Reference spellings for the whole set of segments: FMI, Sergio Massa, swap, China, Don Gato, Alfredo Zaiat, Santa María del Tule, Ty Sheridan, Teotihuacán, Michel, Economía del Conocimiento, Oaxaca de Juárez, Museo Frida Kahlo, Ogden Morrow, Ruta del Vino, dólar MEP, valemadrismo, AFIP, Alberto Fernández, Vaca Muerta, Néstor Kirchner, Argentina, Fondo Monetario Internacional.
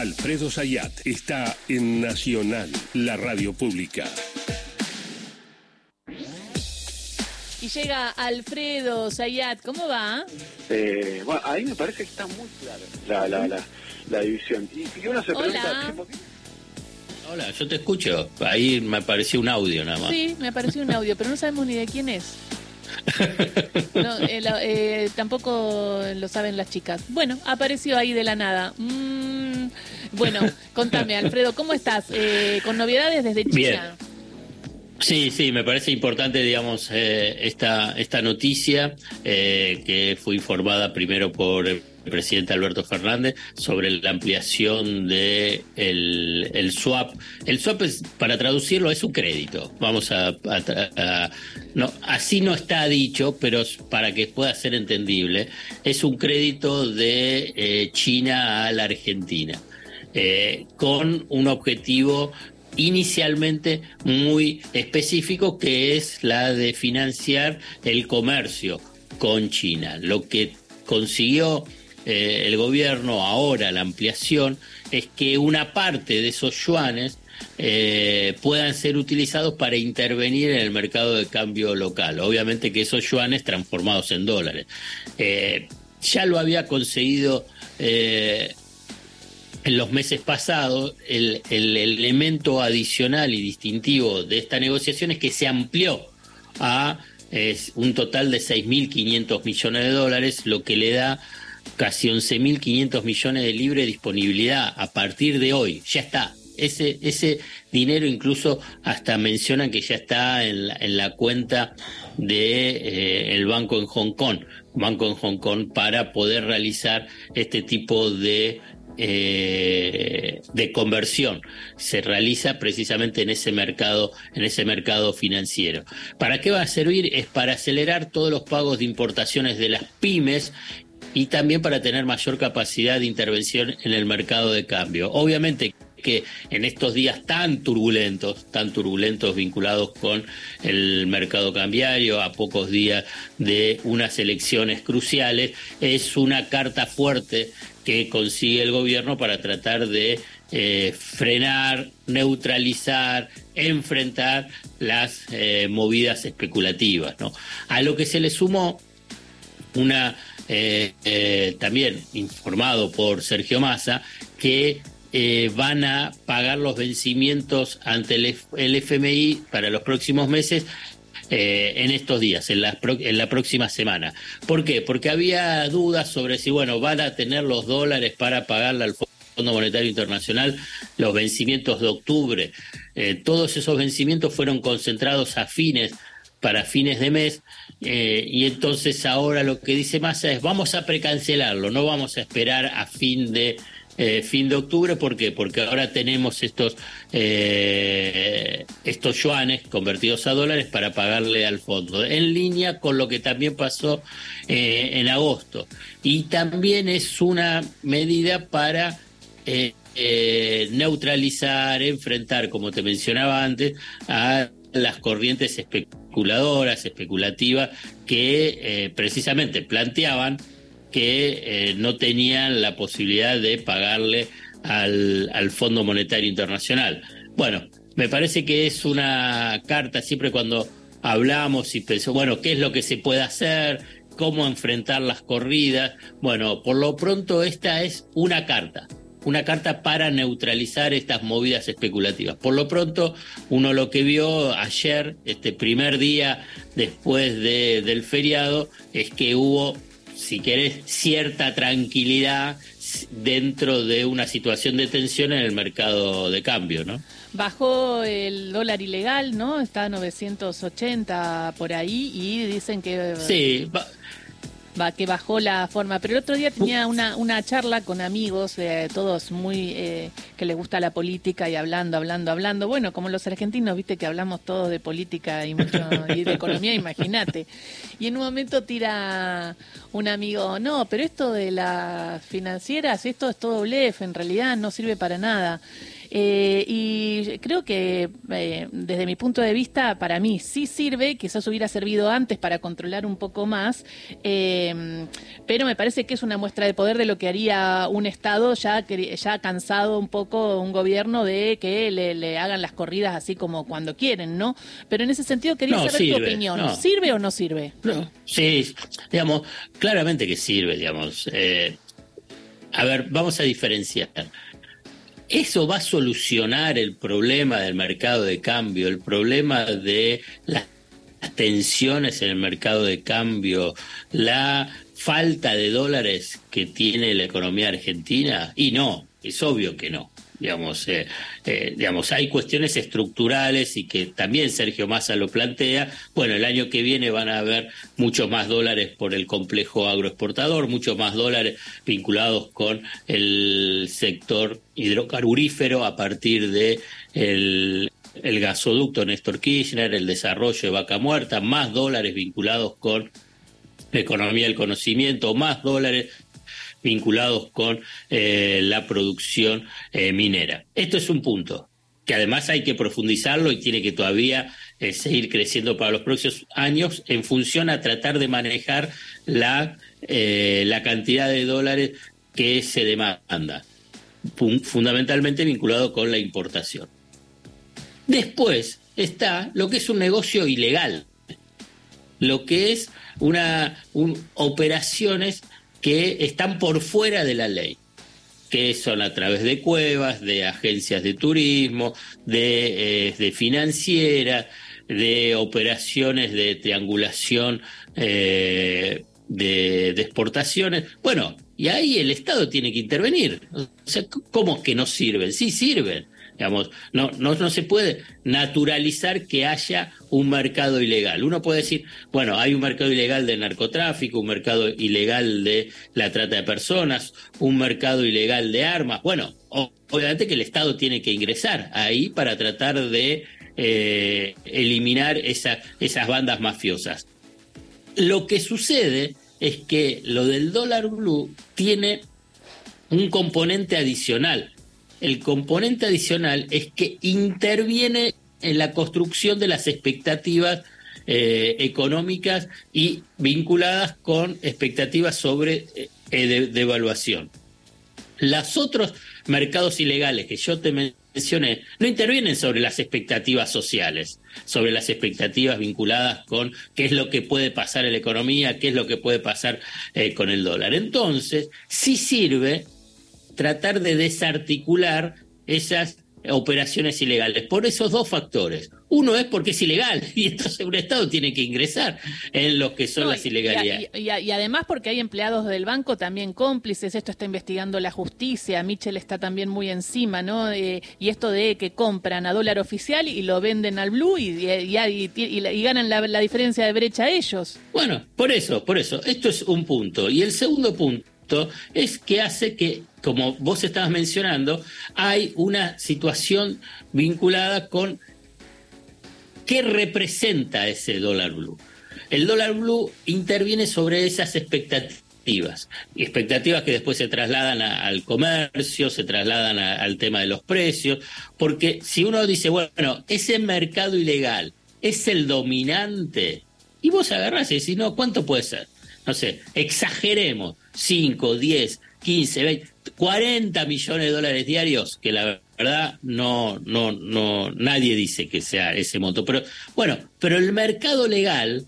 Alfredo Zaiat está en Nacional, la radio pública. Y llega Alfredo Zaiat, ¿cómo va? Bueno, a mí me parece que está muy clara la división. Y uno se pregunta... Hola, yo te escucho. Ahí me apareció un audio nada más. Sí, me apareció un audio, pero no sabemos ni de quién es. No, tampoco lo saben las chicas. Bueno, apareció ahí de la nada. Bueno, contame, Alfredo, ¿cómo estás? Con novedades desde China. Bien. Sí, me parece importante, digamos, esta noticia que fue informada primero por el presidente Alberto Fernández sobre la ampliación de el swap. El swap es, para traducirlo, es un crédito. Vamos a no, así no está dicho, pero para que pueda ser entendible, es un crédito de China a la Argentina con un objetivo inicialmente muy específico, que es la de financiar el comercio con China. Lo que consiguió el gobierno ahora, la ampliación, es que una parte de esos yuanes puedan ser utilizados para intervenir en el mercado de cambio local. Obviamente que esos yuanes transformados en dólares. Ya lo había conseguido... En los meses pasados, el elemento adicional y distintivo de esta negociación es que se amplió a un total de 6.500 millones de dólares, lo que le da casi 11.500 millones de libre disponibilidad a partir de hoy. Ya está. Ese dinero incluso hasta mencionan que ya está en la cuenta de el Banco en Hong Kong, para poder realizar este tipo de conversión. Se realiza precisamente en ese mercado financiero. ¿Para qué va a servir? Es para acelerar todos los pagos de importaciones de las pymes y también para tener mayor capacidad de intervención en el mercado de cambio. Obviamente que en estos días tan turbulentos vinculados con el mercado cambiario, a pocos días de unas elecciones cruciales, es una carta fuerte que consigue el gobierno para tratar de frenar, neutralizar, enfrentar las movidas especulativas, ¿no? A lo que se le sumó también informado por Sergio Massa, que van a pagar los vencimientos ante el FMI para los próximos meses en estos días, en la próxima semana. ¿Por qué? Porque había dudas sobre si, van a tener los dólares para pagarle al Fondo Monetario Internacional los vencimientos de octubre. Todos esos vencimientos fueron concentrados para fines de mes, y entonces ahora lo que dice Massa es: vamos a precancelarlo, no vamos a esperar a fin de octubre. ¿Por qué? Porque ahora tenemos estos yuanes convertidos a dólares para pagarle al fondo, en línea con lo que también pasó en agosto. Y también es una medida para neutralizar, enfrentar, como te mencionaba antes, a las corrientes especulativas que precisamente planteaban que no tenían la posibilidad de pagarle al Fondo Monetario Internacional. Bueno, me parece que es una carta, siempre cuando hablamos y pensamos, ¿qué es lo que se puede hacer? ¿Cómo enfrentar las corridas? Bueno, por lo pronto esta es una carta para neutralizar estas movidas especulativas. Por lo pronto, uno lo que vio ayer, este primer día después del feriado, es que hubo, si querés, cierta tranquilidad dentro de una situación de tensión en el mercado de cambio, ¿no? Bajó el dólar ilegal, ¿no? Está a 980 por ahí y dicen que... Sí, que bajó la forma. Pero el otro día tenía una charla con amigos, todos muy... que les gusta la política y hablando. Bueno, como los argentinos, viste que hablamos todos de política y de economía, imagínate. Y en un momento tira un amigo: no, pero esto de las financieras, esto es todo blef, en realidad no sirve para nada. Y creo que desde mi punto de vista, para mí sí sirve, quizás hubiera servido antes para controlar un poco más, pero me parece que es una muestra de poder de lo que haría un Estado ya cansado un poco, un gobierno, de que le hagan las corridas así como cuando quieren, ¿no? Pero en ese sentido quería saber tu opinión. No. ¿Sirve o no sirve? No, sí, digamos, claramente que sirve, digamos. A ver, vamos a diferenciar. ¿Eso va a solucionar el problema del mercado de cambio, el problema de las tensiones en el mercado de cambio, la falta de dólares que tiene la economía argentina? Y no, es obvio que no. Digamos, hay cuestiones estructurales y que también Sergio Massa lo plantea. Bueno, el año que viene van a haber muchos más dólares por el complejo agroexportador, muchos más dólares vinculados con el sector hidrocarburífero a partir de el gasoducto Néstor Kirchner, el desarrollo de Vaca Muerta, más dólares vinculados con la economía del conocimiento, más dólares vinculados con la producción minera. Esto es un punto que además hay que profundizarlo y tiene que todavía seguir creciendo para los próximos años en función a tratar de manejar la cantidad de dólares que se demanda, fundamentalmente vinculado con la importación. Después está lo que es un negocio ilegal, lo que es operaciones que están por fuera de la ley, que son a través de cuevas, de agencias de turismo, de financieras, de operaciones de triangulación de exportaciones. Bueno, y ahí el Estado tiene que intervenir. O sea, ¿cómo que no sirven? Sí sirven. Digamos, no se puede naturalizar que haya un mercado ilegal. Uno puede decir, bueno, hay un mercado ilegal de narcotráfico, un mercado ilegal de la trata de personas, un mercado ilegal de armas. Bueno, obviamente que el Estado tiene que ingresar ahí para tratar de eliminar esas bandas mafiosas. Lo que sucede es que lo del dólar blue tiene un componente adicional. El componente adicional es que interviene en la construcción de las expectativas económicas y vinculadas con expectativas sobre devaluación. Los otros mercados ilegales que yo te mencioné no intervienen sobre las expectativas sociales, sobre las expectativas vinculadas con qué es lo que puede pasar en la economía, qué es lo que puede pasar con el dólar. Entonces, sí sirve tratar de desarticular esas operaciones ilegales por esos dos factores. Uno es porque es ilegal y entonces un Estado tiene que ingresar en lo que son las ilegalidades. Y además porque hay empleados del banco también cómplices. Esto está investigando la justicia. Michel está también muy encima, ¿no? Y esto de que compran a dólar oficial y lo venden al blue y ganan la diferencia de brecha ellos. Bueno, por eso. Esto es un punto. Y el segundo punto es que hace que, como vos estabas mencionando, hay una situación vinculada con qué representa ese dólar blue. El dólar blue interviene sobre esas expectativas que después se trasladan al comercio, se trasladan al tema de los precios, porque si uno dice, bueno, ese mercado ilegal es el dominante, y vos agarrás y decís, no, ¿cuánto puede ser? No sé, exageremos, 5, 10, 15, 20, 40 millones de dólares diarios, que la verdad no nadie dice que sea ese monto. Pero bueno, el mercado legal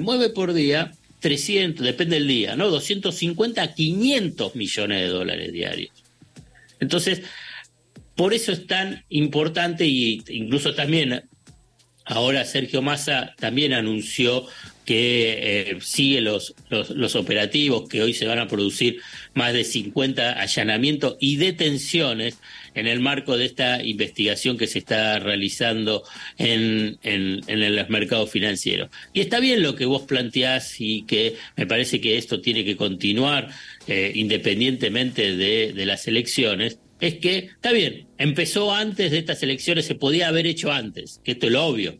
mueve por día 300, depende del día, ¿no? 250 a 500 millones de dólares diarios. Entonces, por eso es tan importante y incluso también ahora Sergio Massa también anunció que sigue los operativos, que hoy se van a producir más de 50 allanamientos y detenciones en el marco de esta investigación que se está realizando en los mercados financieros. Y está bien lo que vos planteás y que me parece que esto tiene que continuar independientemente de las elecciones. Es que, está bien, empezó antes de estas elecciones, se podía haber hecho antes, que esto es lo obvio.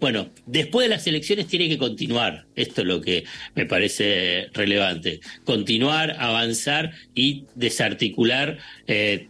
Bueno, después de las elecciones tiene que continuar Esto es lo que me parece relevante. Continuar, avanzar y desarticular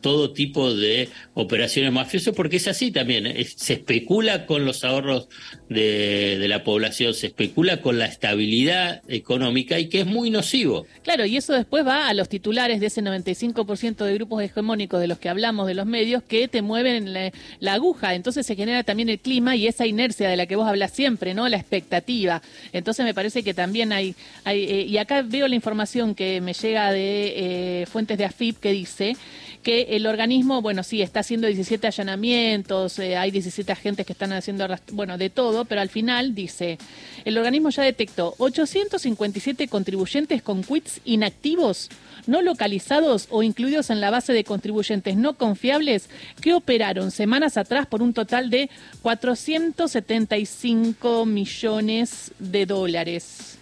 todo tipo de operaciones mafiosas, porque es así también. Se especula con los ahorros de la población, se especula con la estabilidad económica y que es muy nocivo. Claro, y eso después va a los titulares de ese 95% de grupos hegemónicos de los que hablamos, de los medios, que te mueven la aguja. Entonces se genera también el clima y esa inercia de la que vos hablas siempre, ¿no? La expectativa. Entonces me parece que también hay y acá veo la información que me llega de fuentes de AFIP que dice que el organismo, bueno, sí, está haciendo 17 allanamientos, hay 17 agentes que están haciendo, bueno, de todo, pero al final dice, el organismo ya detectó 857 contribuyentes con quits inactivos, no localizados o incluidos en la base de contribuyentes no confiables que operaron semanas atrás por un total de 475 millones de dólares.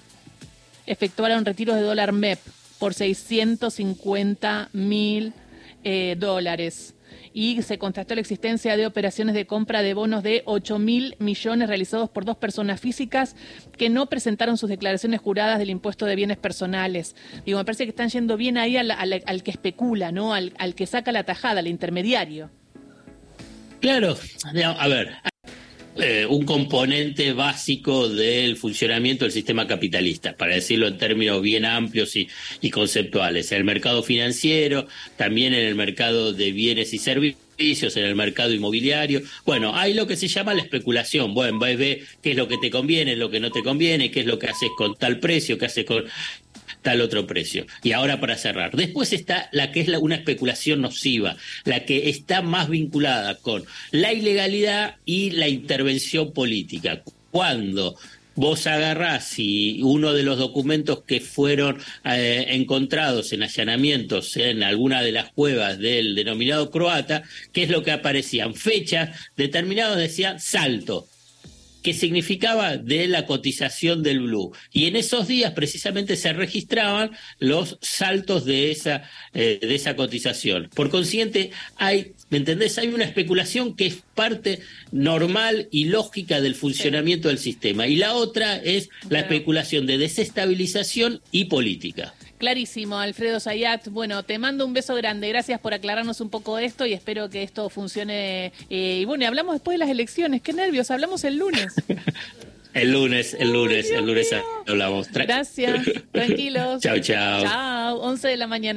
Efectuaron retiros de dólar MEP por 650 mil dólares. Y se constató la existencia de operaciones de compra de bonos de 8.000 millones realizados por dos personas físicas que no presentaron sus declaraciones juradas del impuesto de bienes personales. Digo, me parece que están yendo bien ahí al que especula, ¿no? Al que saca la tajada, al intermediario. Claro, a ver, un componente básico del funcionamiento del sistema capitalista, para decirlo en términos bien amplios y conceptuales. El mercado financiero, también en el mercado de bienes y servicios, en el mercado inmobiliario. Bueno, hay lo que se llama la especulación. Bueno, ves, qué es lo que te conviene, lo que no te conviene, qué es lo que haces con tal precio, qué haces con tal otro precio. Y ahora para cerrar. Después está la que es una especulación nociva, la que está más vinculada con la ilegalidad y la intervención política. Cuando vos agarrás y uno de los documentos que fueron encontrados en allanamientos en alguna de las cuevas del denominado croata, ¿qué es lo que aparecían? Fechas determinadas decían Salto, que significaba de la cotización del blue. Y en esos días precisamente se registraban los saltos de esa cotización. Por consiguiente, ¿me entendés? Hay una especulación que es parte normal y lógica del funcionamiento del sistema. Y la otra es la especulación de desestabilización y política. Clarísimo, Alfredo Zaiat. Bueno, te mando un beso grande. Gracias por aclararnos un poco esto y espero que esto funcione. Y bueno, y hablamos después de las elecciones. Qué nervios, hablamos el lunes. El lunes hablamos. Gracias, tranquilos. Chao. 11 de la mañana.